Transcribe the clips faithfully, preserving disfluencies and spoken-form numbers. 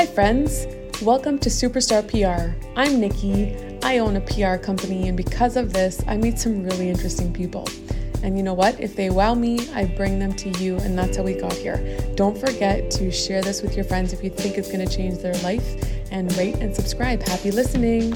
Hi friends, welcome to Superstar P R. I'm Nikki. I own a P R company, and because of this, I meet some really interesting people. And you know what? If they wow me, I bring them to you, and that's how we got here. Don't forget to share this with your friends if you think it's going to change their life, and rate and subscribe. Happy listening.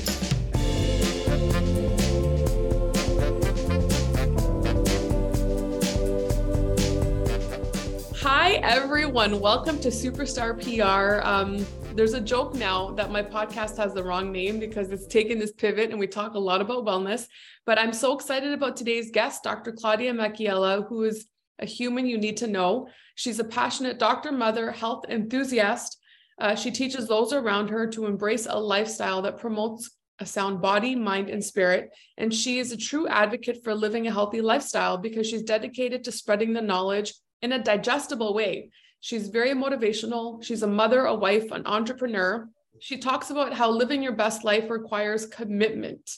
Hi everyone, welcome to Superstar P R. Um, there's a joke now that my podcast has the wrong name because it's taken this pivot and we talk a lot about wellness, but I'm so excited about today's guest, Doctor Claudia Macchiella, who is a human you need to know. She's a passionate doctor, mother, health enthusiast. Uh, she teaches those around her to embrace a lifestyle that promotes a sound body, mind, and spirit. And she is a true advocate for living a healthy lifestyle because she's dedicated to spreading the knowledge in a digestible way. She's very motivational. She's a mother, a wife, an entrepreneur. She talks about how living your best life requires commitment.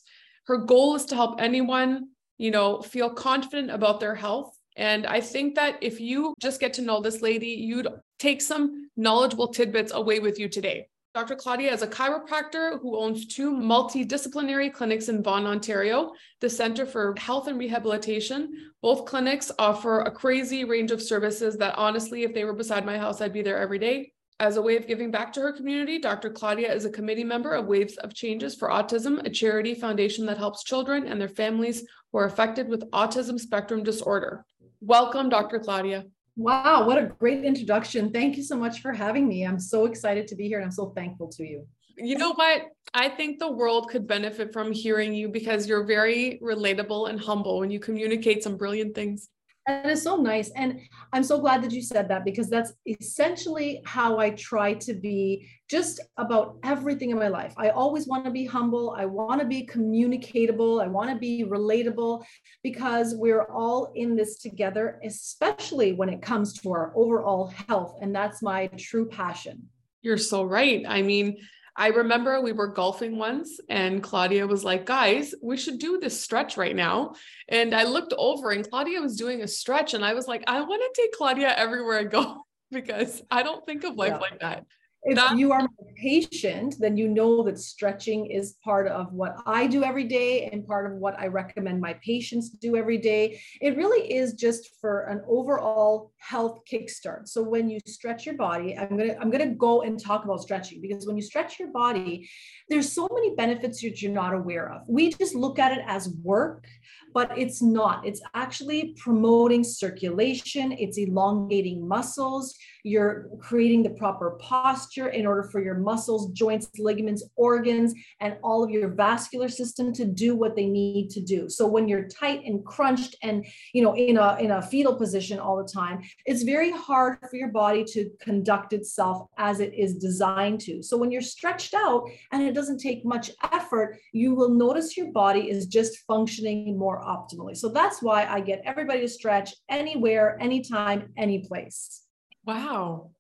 Her goal is to help anyone, you know, feel confident about their health. And I think that if you just get to know this lady, you'd take some knowledgeable tidbits away with you today. Doctor Claudia is a chiropractor who owns two multidisciplinary clinics in Vaughan, Ontario, the Center for Health and Rehabilitation. Both clinics offer a crazy range of services that honestly, if they were beside my house, I'd be there every day. As a way of giving back to her community, Doctor Claudia is a committee member of Waves of Changes for Autism, a charity foundation that helps children and their families who are affected with autism spectrum disorder. Welcome, Doctor Claudia. Wow, what a great introduction. Thank you so much for having me. I'm so excited to be here and I'm so thankful to you. You know what? I think the world could benefit from hearing you because you're very relatable and humble and you communicate some brilliant things. That is so nice. And I'm so glad that you said that because that's essentially how I try to be just about everything in my life. I always want to be humble. I want to be communicatable. I want to be relatable because we're all in this together, especially when it comes to our overall health. And that's my true passion. You're so right. I mean, I remember we were golfing once and Claudia was like, guys, we should do this stretch right now. And I looked over and Claudia was doing a stretch and I was like, I want to take Claudia everywhere I go because I don't think of life yeah. like that. If That's- you are my patient, then you know that stretching is part of what I do every day and part of what I recommend my patients do every day. It really is just for an overall health kickstart. So when you stretch your body, I'm gonna I'm gonna go and talk about stretching because when you stretch your body, there's so many benefits that you're not aware of. We just look at it as work, but it's not. It's actually promoting circulation. It's elongating muscles. You're creating the proper posture in order for your muscles, joints, ligaments, organs, and all of your vascular system to do what they need to do. So when you're tight and crunched and, you know, in a, in a fetal position all the time, it's very hard for your body to conduct itself as it is designed to. So when you're stretched out and it doesn't take much effort, you will notice your body is just functioning more optimally. So that's why I get everybody to stretch anywhere, anytime, any place. Wow.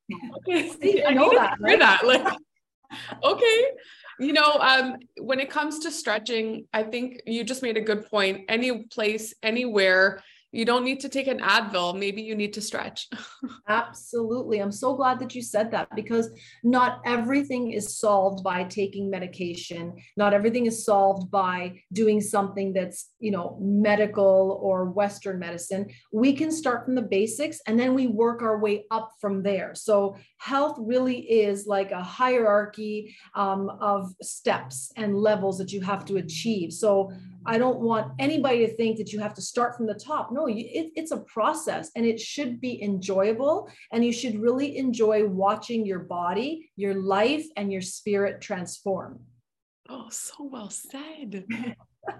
See, I, I know that, right? that. Like, okay. You know, um, when it comes to stretching, I think you just made a good point. Any place, anywhere, you don't need to take an Advil. Maybe you need to stretch. Absolutely. I'm so glad that you said that because not everything is solved by taking medication. Not everything is solved by doing something that's, you know, medical or Western medicine. We can start from the basics and then we work our way up from there. So health really is like a hierarchy um, of steps and levels that you have to achieve. So I don't want anybody to think that you have to start from the top. No, it, it's a process and it should be enjoyable. And you should really enjoy watching your body, your life, and your spirit transform. Oh, so well said.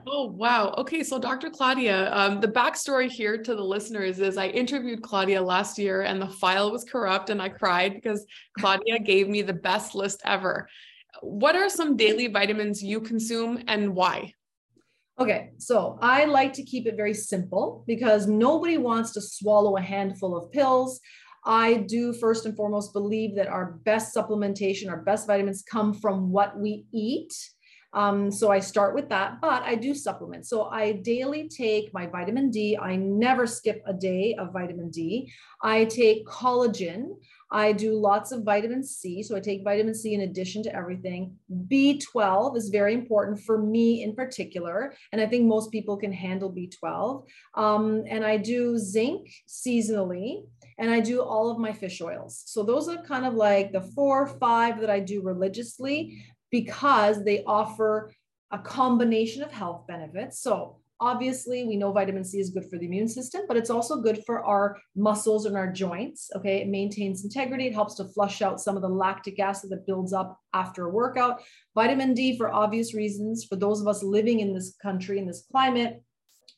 Oh, wow. Okay. So Doctor Claudia, um, the backstory here to the listeners is I interviewed Claudia last year and the file was corrupt and I cried because Claudia gave me the best list ever. What are some daily vitamins you consume and why? Okay, so I like to keep it very simple because nobody wants to swallow a handful of pills. I do first and foremost believe that our best supplementation, our best vitamins come from what we eat. Um, so I start with that, but I do supplement. So I daily take my vitamin D. I never skip a day of vitamin D. I take collagen. I do lots of vitamin C. So I take vitamin C in addition to everything. B twelve is very important for me in particular. And I think most people can handle B twelve. Um, and I do zinc seasonally, and I do all of my fish oils. So those are kind of like the four or five that I do religiously because they offer a combination of health benefits. So obviously, we know vitamin C is good for the immune system, but it's also good for our muscles and our joints, okay? It maintains integrity. It helps to flush out some of the lactic acid that builds up after a workout. Vitamin D, for obvious reasons, for those of us living in this country, in this climate,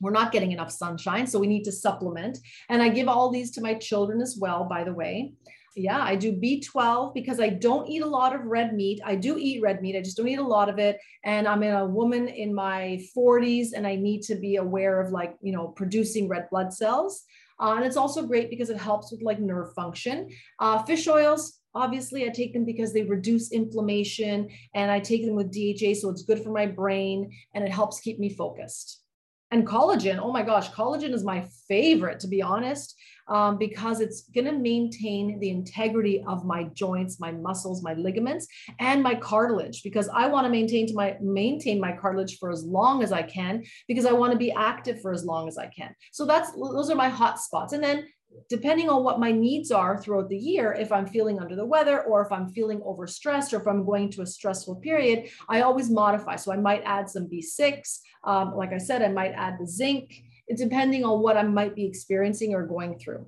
we're not getting enough sunshine, so we need to supplement. And I give all these to my children as well, by the way. Yeah, I do B twelve because I don't eat a lot of red meat. I do eat red meat. I just don't eat a lot of it. And I'm a woman in my forties, and I need to be aware of, like, you know, producing red blood cells. Uh, and it's also great because it helps with, like, nerve function. Uh, fish oils, obviously, I take them because they reduce inflammation, and I take them with D H A. So it's good for my brain, and it helps keep me focused. And collagen, oh my gosh, collagen is my favorite, to be honest, um, because it's going to maintain the integrity of my joints, my muscles, my ligaments, and my cartilage, because I want to maintain to my maintain my cartilage for as long as I can, because I want to be active for as long as I can. So that's those are my hot spots. And then depending on what my needs are throughout the year, if I'm feeling under the weather, or if I'm feeling overstressed, or if I'm going to a stressful period, I always modify. So I might add some B six. Um, like I said, I might add the zinc. It's depending on what I might be experiencing or going through.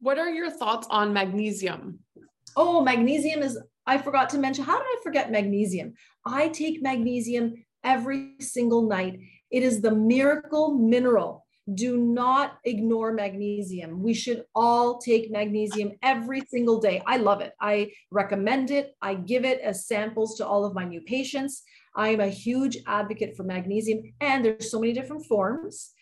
What are your thoughts on magnesium? Oh, magnesium is, I forgot to mention, how did I forget magnesium? I take magnesium every single night. It is the miracle mineral. Do not ignore magnesium. We should all take magnesium every single day. I love it. I recommend it. I give it as samples to all of my new patients. I am a huge advocate for magnesium, and there's so many different forms.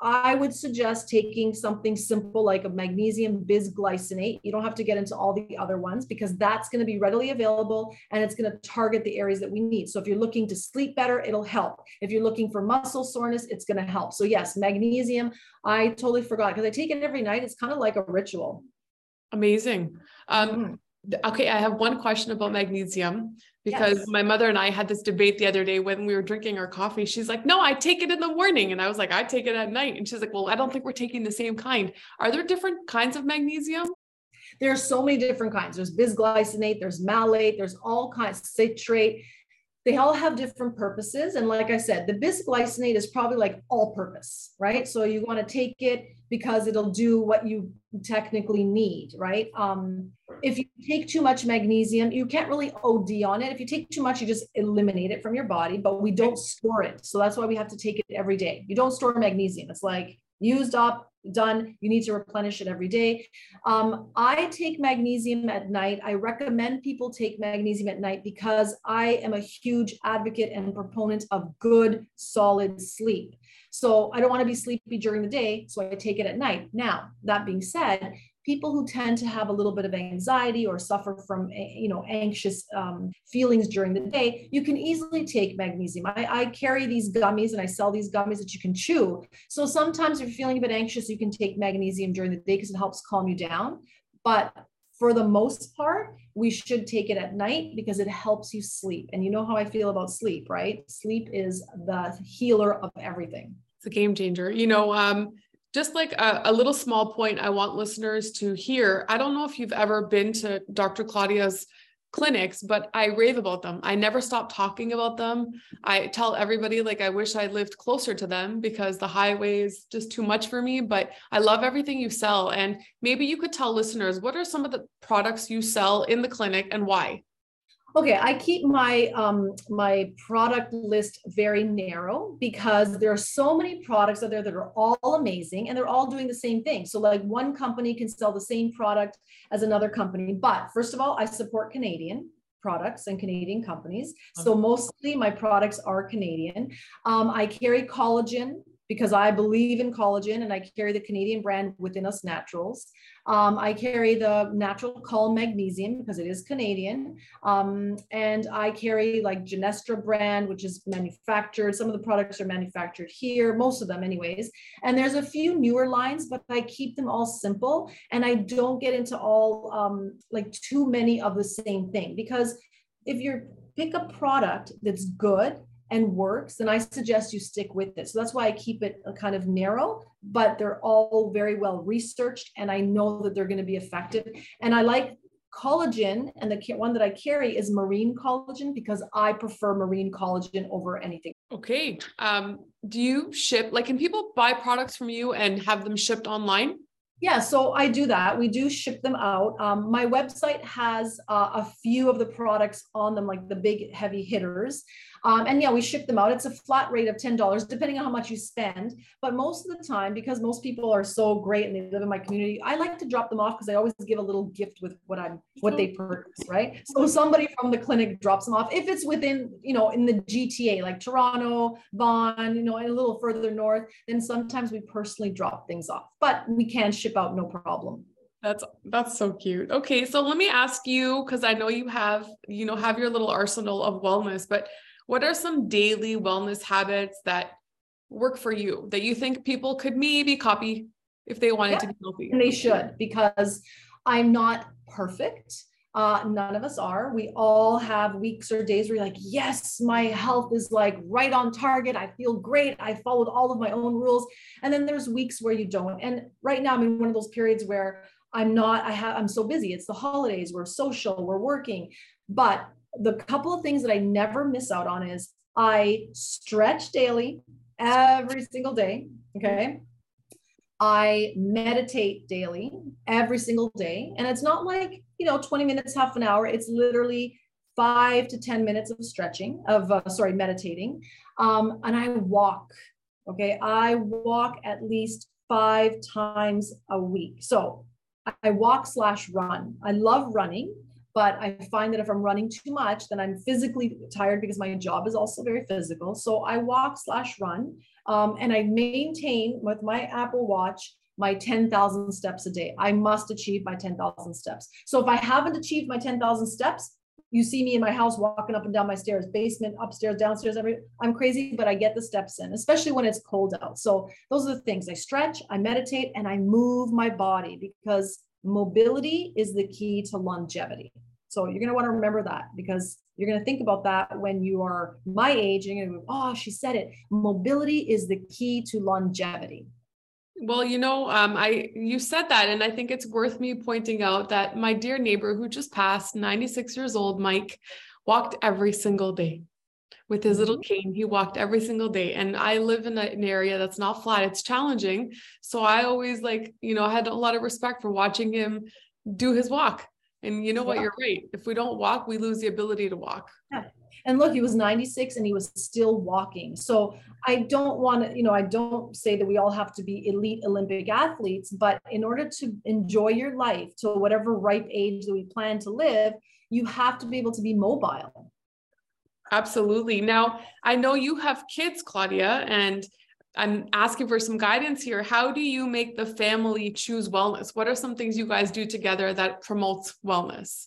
I would suggest taking something simple like a magnesium bisglycinate. You don't have to get into all the other ones, because that's going to be readily available, and it's going to target the areas that we need. So if you're looking to sleep better, it'll help. If you're looking for muscle soreness, it's going to help. So yes, magnesium, I totally forgot because I take it every night. It's kind of like a ritual. Amazing. Um, okay. I have one question about magnesium. Because yes. My mother and I had this debate the other day when we were drinking our coffee. She's like, no, I take it in the morning. And I was like, I take it at night. And she's like, well, I don't think we're taking the same kind. Are there different kinds of magnesium? There are so many different kinds. There's bisglycinate, there's malate, there's all kinds, citrate. They all have different purposes. And like I said, the bisglycinate is probably like all purpose, right? So you want to take it because it'll do what you technically need, right? Um, if you take too much magnesium, you can't really O D on it. If you take too much, you just eliminate it from your body, but we don't store it. So that's why we have to take it every day. You don't store magnesium. It's like used up, done. You need to replenish it every day. Um, I take magnesium at night. I recommend people take magnesium at night because I am a huge advocate and proponent of good, solid sleep. So I don't want to be sleepy during the day, so I take it at night. Now, that being said, people who tend to have a little bit of anxiety or suffer from, you know, anxious um, feelings during the day, you can easily take magnesium. I, I carry these gummies, and I sell these gummies that you can chew. So sometimes if you're feeling a bit anxious, you can take magnesium during the day because it helps calm you down. But for the most part, we should take it at night because it helps you sleep. And you know how I feel about sleep, right? Sleep is the healer of everything. It's a game changer. You know, um, Just like a, a little small point I want listeners to hear. I don't know if you've ever been to Doctor Claudia's clinics, but I rave about them. I never stop talking about them. I tell everybody, like, I wish I lived closer to them because the highway is just too much for me, but I love everything you sell. And maybe you could tell listeners, what are some of the products you sell in the clinic and why? Okay, I keep my um, my product list very narrow because there are so many products out there that are all amazing and they're all doing the same thing. So like one company can sell the same product as another company. But first of all, I support Canadian products and Canadian companies. So mostly my products are Canadian. Um, I carry collagen. because I believe in collagen, and I carry the Canadian brand Within Us Naturals. Um, I carry the natural Calm Magnesium because it is Canadian. Um, and I carry like Genestra brand, which is manufactured. Some of the products are manufactured here, most of them anyways. And there's a few newer lines, but I keep them all simple. And I don't get into all um, like too many of the same thing, because if you pick a product that's good and works, then I suggest you stick with it. So that's why I keep it kind of narrow, but they're all very well researched, and I know that they're going to be effective. And I like collagen, and the one that I carry is marine collagen because I prefer marine collagen over anything. Okay. Um, do you ship, like, can people buy products from you and have them shipped online? Yeah, so I do that. We do ship them out. Um, my website has uh, a few of the products on them, like the big heavy hitters. Um, and yeah, we ship them out. It's a flat rate of ten dollars, depending on how much you spend. But most of the time, because most people are so great and they live in my community, I like to drop them off because I always give a little gift with what I'm, what they purchase, right? So somebody from the clinic drops them off. If it's within, you know, in the G T A, like Toronto, Vaughan, you know, and a little further north, then sometimes we personally drop things off, but we can ship out, no problem. That's, that's so cute. Okay. So let me ask you, cause I know you have, you know, have your little arsenal of wellness, but what are some daily wellness habits that work for you that you think people could maybe copy if they wanted yeah, to be healthy? And they should, because I'm not perfect. Uh, none of us are. We all have weeks or days where you're like, yes, my health is like right on target. I feel great. I followed all of my own rules. And then there's weeks where you don't. And right now I'm in one of those periods where I'm not, I have, I'm so busy. It's the holidays. We're social, we're working, but the couple of things that I never miss out on is I stretch daily, every single day. Okay. I meditate daily, every single day. And it's not like, you know, twenty minutes, half an hour. It's literally five to ten minutes of stretching of, uh, sorry, meditating. Um, and I walk. Okay. I walk at least five times a week. So I walk slash run. I love running. But I find that if I'm running too much, then I'm physically tired because my job is also very physical. So I walk slash run um, and I maintain with my Apple Watch my ten thousand steps a day. I must achieve my ten thousand steps. So if I haven't achieved my ten thousand steps, you see me in my house walking up and down my stairs, basement, upstairs, downstairs. Every, I'm crazy, but I get the steps in, especially when it's cold out. So those are the things. I stretch, I meditate, and I move my body, because mobility is the key to longevity. So you're going to want to remember that, because you're going to think about that when you are my age and you're going to go, oh, she said it. Mobility is the key to longevity. Well, you know, um, I, you said that, and I think it's worth me pointing out that my dear neighbor who just passed, ninety-six years old, Mike, walked every single day with his little cane. He walked every single day. And I live in an area that's not flat. It's challenging. So I always like, you know, I had a lot of respect for watching him do his walk. And you know what, you're right. If we don't walk, we lose the ability to walk. Yeah. And look, he was ninety-six and he was still walking. So I don't want to, you know, I don't say that we all have to be elite Olympic athletes, but in order to enjoy your life to whatever ripe age that we plan to live, you have to be able to be mobile. Absolutely. Now, I know you have kids, Claudia, and I'm asking for some guidance here. How do you make the family choose wellness? What are some things you guys do together that promotes wellness?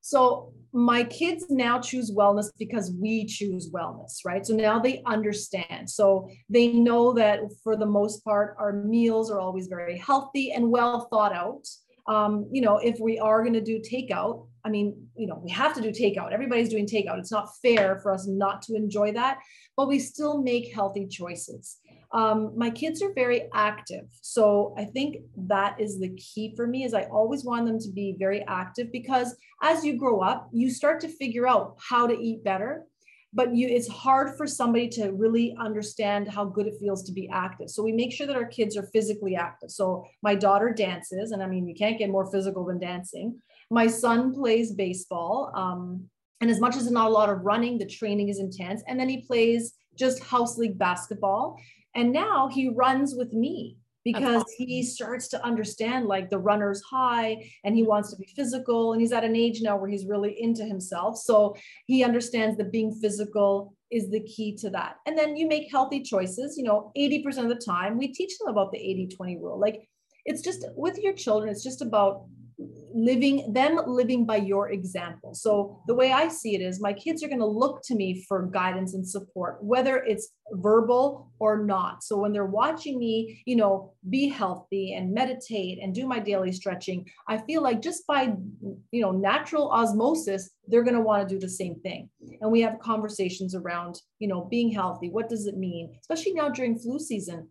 So my kids now choose wellness because we choose wellness, right? So now they understand. So they know that for the most part, our meals are always very healthy and well thought out. Um, you know, if we are going to do takeout, I mean, you know, we have to do takeout. Everybody's doing takeout. It's not fair for us not to enjoy that, but we still make healthy choices. Um, my kids are very active. So I think that is the key for me, is I always want them to be very active, because as you grow up, you start to figure out how to eat better, but you, it's hard for somebody to really understand how good it feels to be active. So we make sure that our kids are physically active. So my daughter dances, and I mean, you can't get more physical than dancing. My son plays baseball, um, and as much as not a lot of running, the training is intense. And then he plays just house league basketball. And now he runs with me, because awesome. He starts to understand like the runner's high, and he wants to be physical. And he's at an age now where he's really into himself. So he understands that being physical is the key to that. And then you make healthy choices. You know, eighty percent of the time we teach them about the eighty twenty rule. Like, it's just with your children, it's just about living them living by your example. So the way I see it is, my kids are going to look to me for guidance and support, whether it's verbal or not. So when they're watching me, you know, be healthy and meditate and do my daily stretching, I feel like just by, you know, natural osmosis, they're going to want to do the same thing. And we have conversations around, you know, being healthy. What does it mean? Especially now during flu season.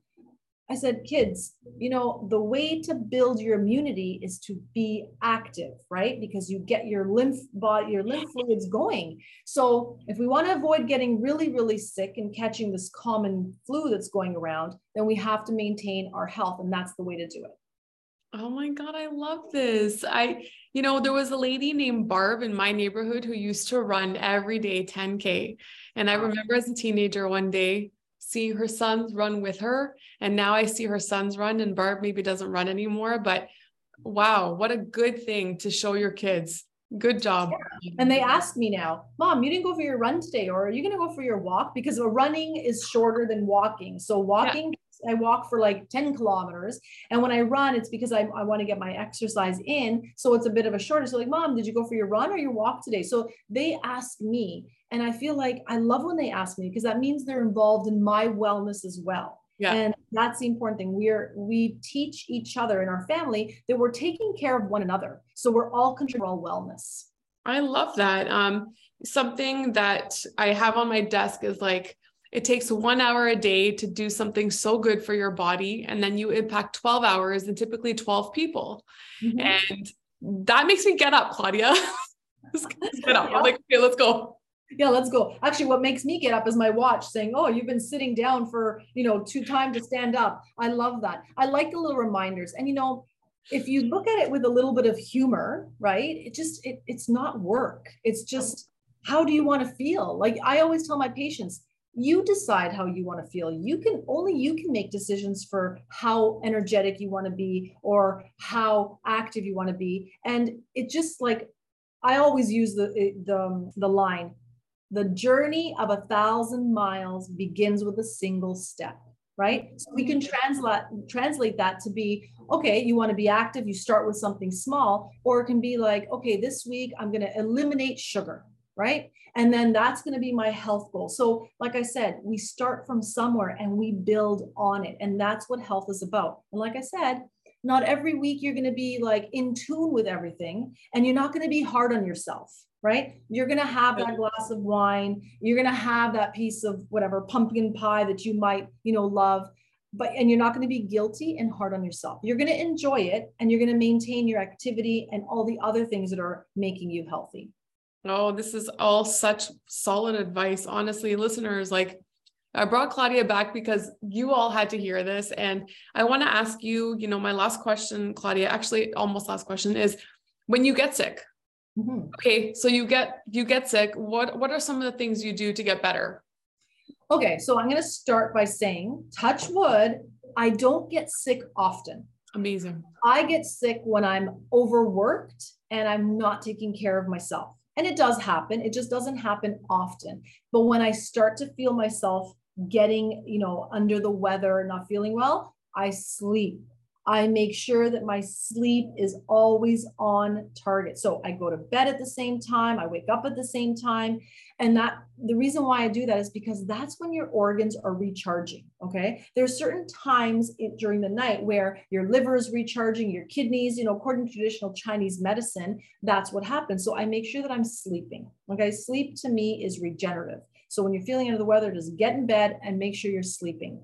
I said, kids, you know, the way to build your immunity is to be active, right? Because you get your lymph body, your lymph fluids going. So if we want to avoid getting really, really sick and catching this common flu that's going around, then we have to maintain our health. And that's the way to do it. Oh my God, I love this. I, you know, there was a lady named Barb in my neighborhood who used to run every day ten K. And I remember as a teenager one day, seeing her sons run with her. And now I see her sons run, and Barb maybe doesn't run anymore, but wow, what a good thing to show your kids. Good job. Yeah. And they ask me now, Mom, you didn't go for your run today, or are you going to go for your walk? Because running is shorter than walking. So walking, yeah. I walk for like ten kilometers. And when I run, it's because I, I want to get my exercise in. So it's a bit of a shorter. So like, Mom, did you go for your run or your walk today? So they ask me. And I feel like I love when they ask me, because that means they're involved in my wellness as well. Yeah. And that's the important thing. We're, we teach each other in our family that we're taking care of one another. So we're all contributing to wellness. I love that. Um, something that I have on my desk is like, it takes one hour a day to do something so good for your body. And then you impact twelve hours and typically twelve people. Mm-hmm. And that makes me get up, Claudia. Just get up. Yeah. I'm like, okay, let's go. Yeah, let's go. Actually, what makes me get up is my watch saying, oh, you've been sitting down for, you know, too time to stand up. I love that. I like the little reminders. And, you know, if you look at it with a little bit of humor, right, it just, it, it's not work. It's just, how do you want to feel? Like I always tell my patients, you decide how you want to feel. You can only, you can make decisions for how energetic you want to be or how active you want to be. And it just like, I always use the, the, the line, the journey of a thousand miles begins with a single step, right? So we can translate translate that to be, okay, you want to be active, you start with something small, or it can be like, okay, this week I'm going to eliminate sugar, right? And then that's going to be my health goal. So like I said, we start from somewhere and we build on it. And that's what health is about. And like I said, not every week you're going to be like in tune with everything, and you're not going to be hard on yourself. Right? You're going to have that glass of wine. You're going to have that piece of whatever pumpkin pie that you might, you know, love, but, and you're not going to be guilty and hard on yourself. You're going to enjoy it, and you're going to maintain your activity and all the other things that are making you healthy. Oh, this is all such solid advice. Honestly, listeners, like I brought Claudia back because you all had to hear this. And I want to ask you, you know, my last question, Claudia, actually almost last question is, when you get sick, Mm-hmm. okay, so you get, you get sick. What, what are some of the things you do to get better? Okay. So I'm going to start by saying, touch wood, I don't get sick often. Amazing. I get sick when I'm overworked and I'm not taking care of myself. And it does happen. It just doesn't happen often. But when I start to feel myself getting, you know, under the weather, not feeling well, I sleep. I make sure that my sleep is always on target. So I go to bed at the same time, I wake up at the same time. And that the reason why I do that is because that's when your organs are recharging. Okay. There's certain times it, during the night where your liver is recharging, your kidneys, you know, according to traditional Chinese medicine, that's what happens. So I make sure that I'm sleeping. Okay. Sleep to me is regenerative. So when you're feeling under the weather, just get in bed and make sure you're sleeping.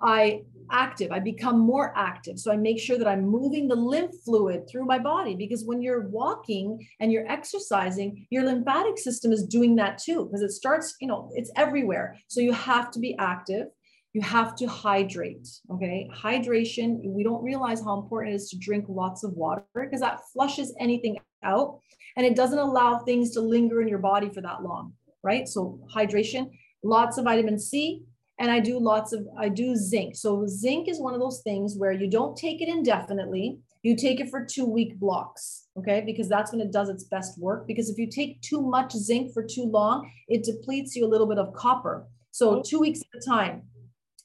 I active, I become more active. So I make sure that I'm moving the lymph fluid through my body, because when you're walking and you're exercising, your lymphatic system is doing that too, because it starts, you know, it's everywhere. So you have to be active. You have to hydrate. Okay. Hydration. We don't realize how important it is to drink lots of water, because that flushes anything out and it doesn't allow things to linger in your body for that long. Right. So hydration, lots of vitamin C. And I do lots of, I do zinc. So zinc is one of those things where you don't take it indefinitely. You take it for two week blocks, okay? Because that's when it does its best work. Because if you take too much zinc for too long, it depletes you a little bit of copper. So two weeks at a time.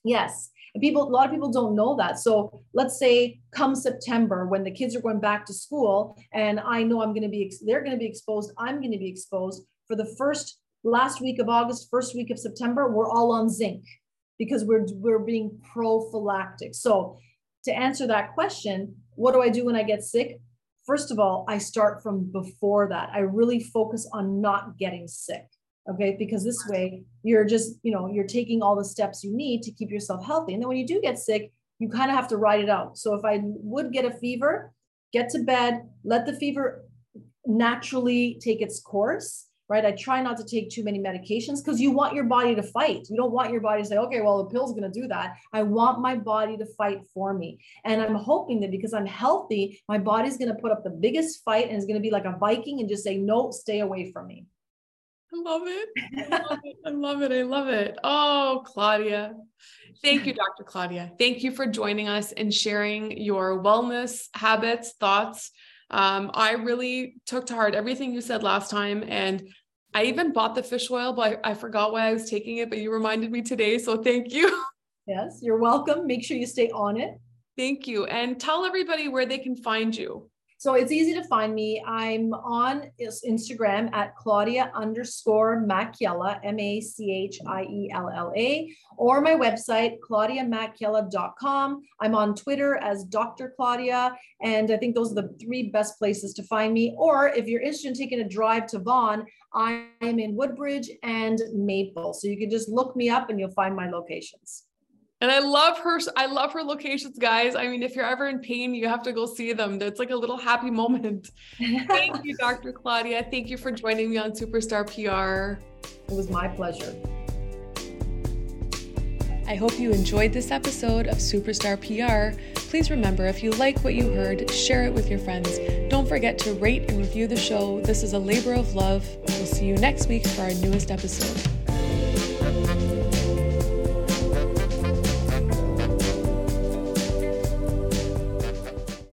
Yes. And people, a lot of people don't know that. So let's say come September, when the kids are going back to school, and I know I'm going to be, they're going to be exposed. I'm going to be exposed for the first, last week of August, first week of September, we're all on zinc because we're, we're being prophylactic. So to answer that question, what do I do when I get sick? First of all, I start from before that. I really focus on not getting sick. Okay, because this way you're just, you know, you're taking all the steps you need to keep yourself healthy. And then when you do get sick, you kind of have to ride it out. So if I would get a fever, get to bed, let the fever naturally take its course, right? I try not to take too many medications because you want your body to fight. You don't want your body to say, okay, well, the pill's going to do that. I want my body to fight for me. And I'm hoping that because I'm healthy, my body's going to put up the biggest fight and it's going to be like a Viking and just say, no, stay away from me. I love it. I love it. I love it. I love it. Oh, Claudia. Thank you, Doctor Claudia. Thank you for joining us and sharing your wellness habits, thoughts. Um, I really took to heart everything you said last time. And I even bought the fish oil, but I, I forgot why I was taking it, but you reminded me today. So thank you. Yes, you're welcome. Make sure you stay on it. Thank you. And tell everybody where they can find you. So it's easy to find me. I'm on Instagram at Claudia underscore Macchiella, M A C H I E L L A, or my website, claudia macchiella dot com. I'm on Twitter as Doctor Claudia. And I think those are the three best places to find me. Or if you're interested in taking a drive to Vaughan, I am in Woodbridge and Maple. So you can just look me up and you'll find my locations. And I love her. I love her locations, guys. I mean, if you're ever in pain, you have to go see them. It's like a little happy moment. Thank you, Doctor Claudia. Thank you for joining me on Superstar P R. It was my pleasure. I hope you enjoyed this episode of Superstar P R. Please remember, if you like what you heard, share it with your friends. Don't forget to rate and review the show. This is a labor of love. We'll see you next week for our newest episode.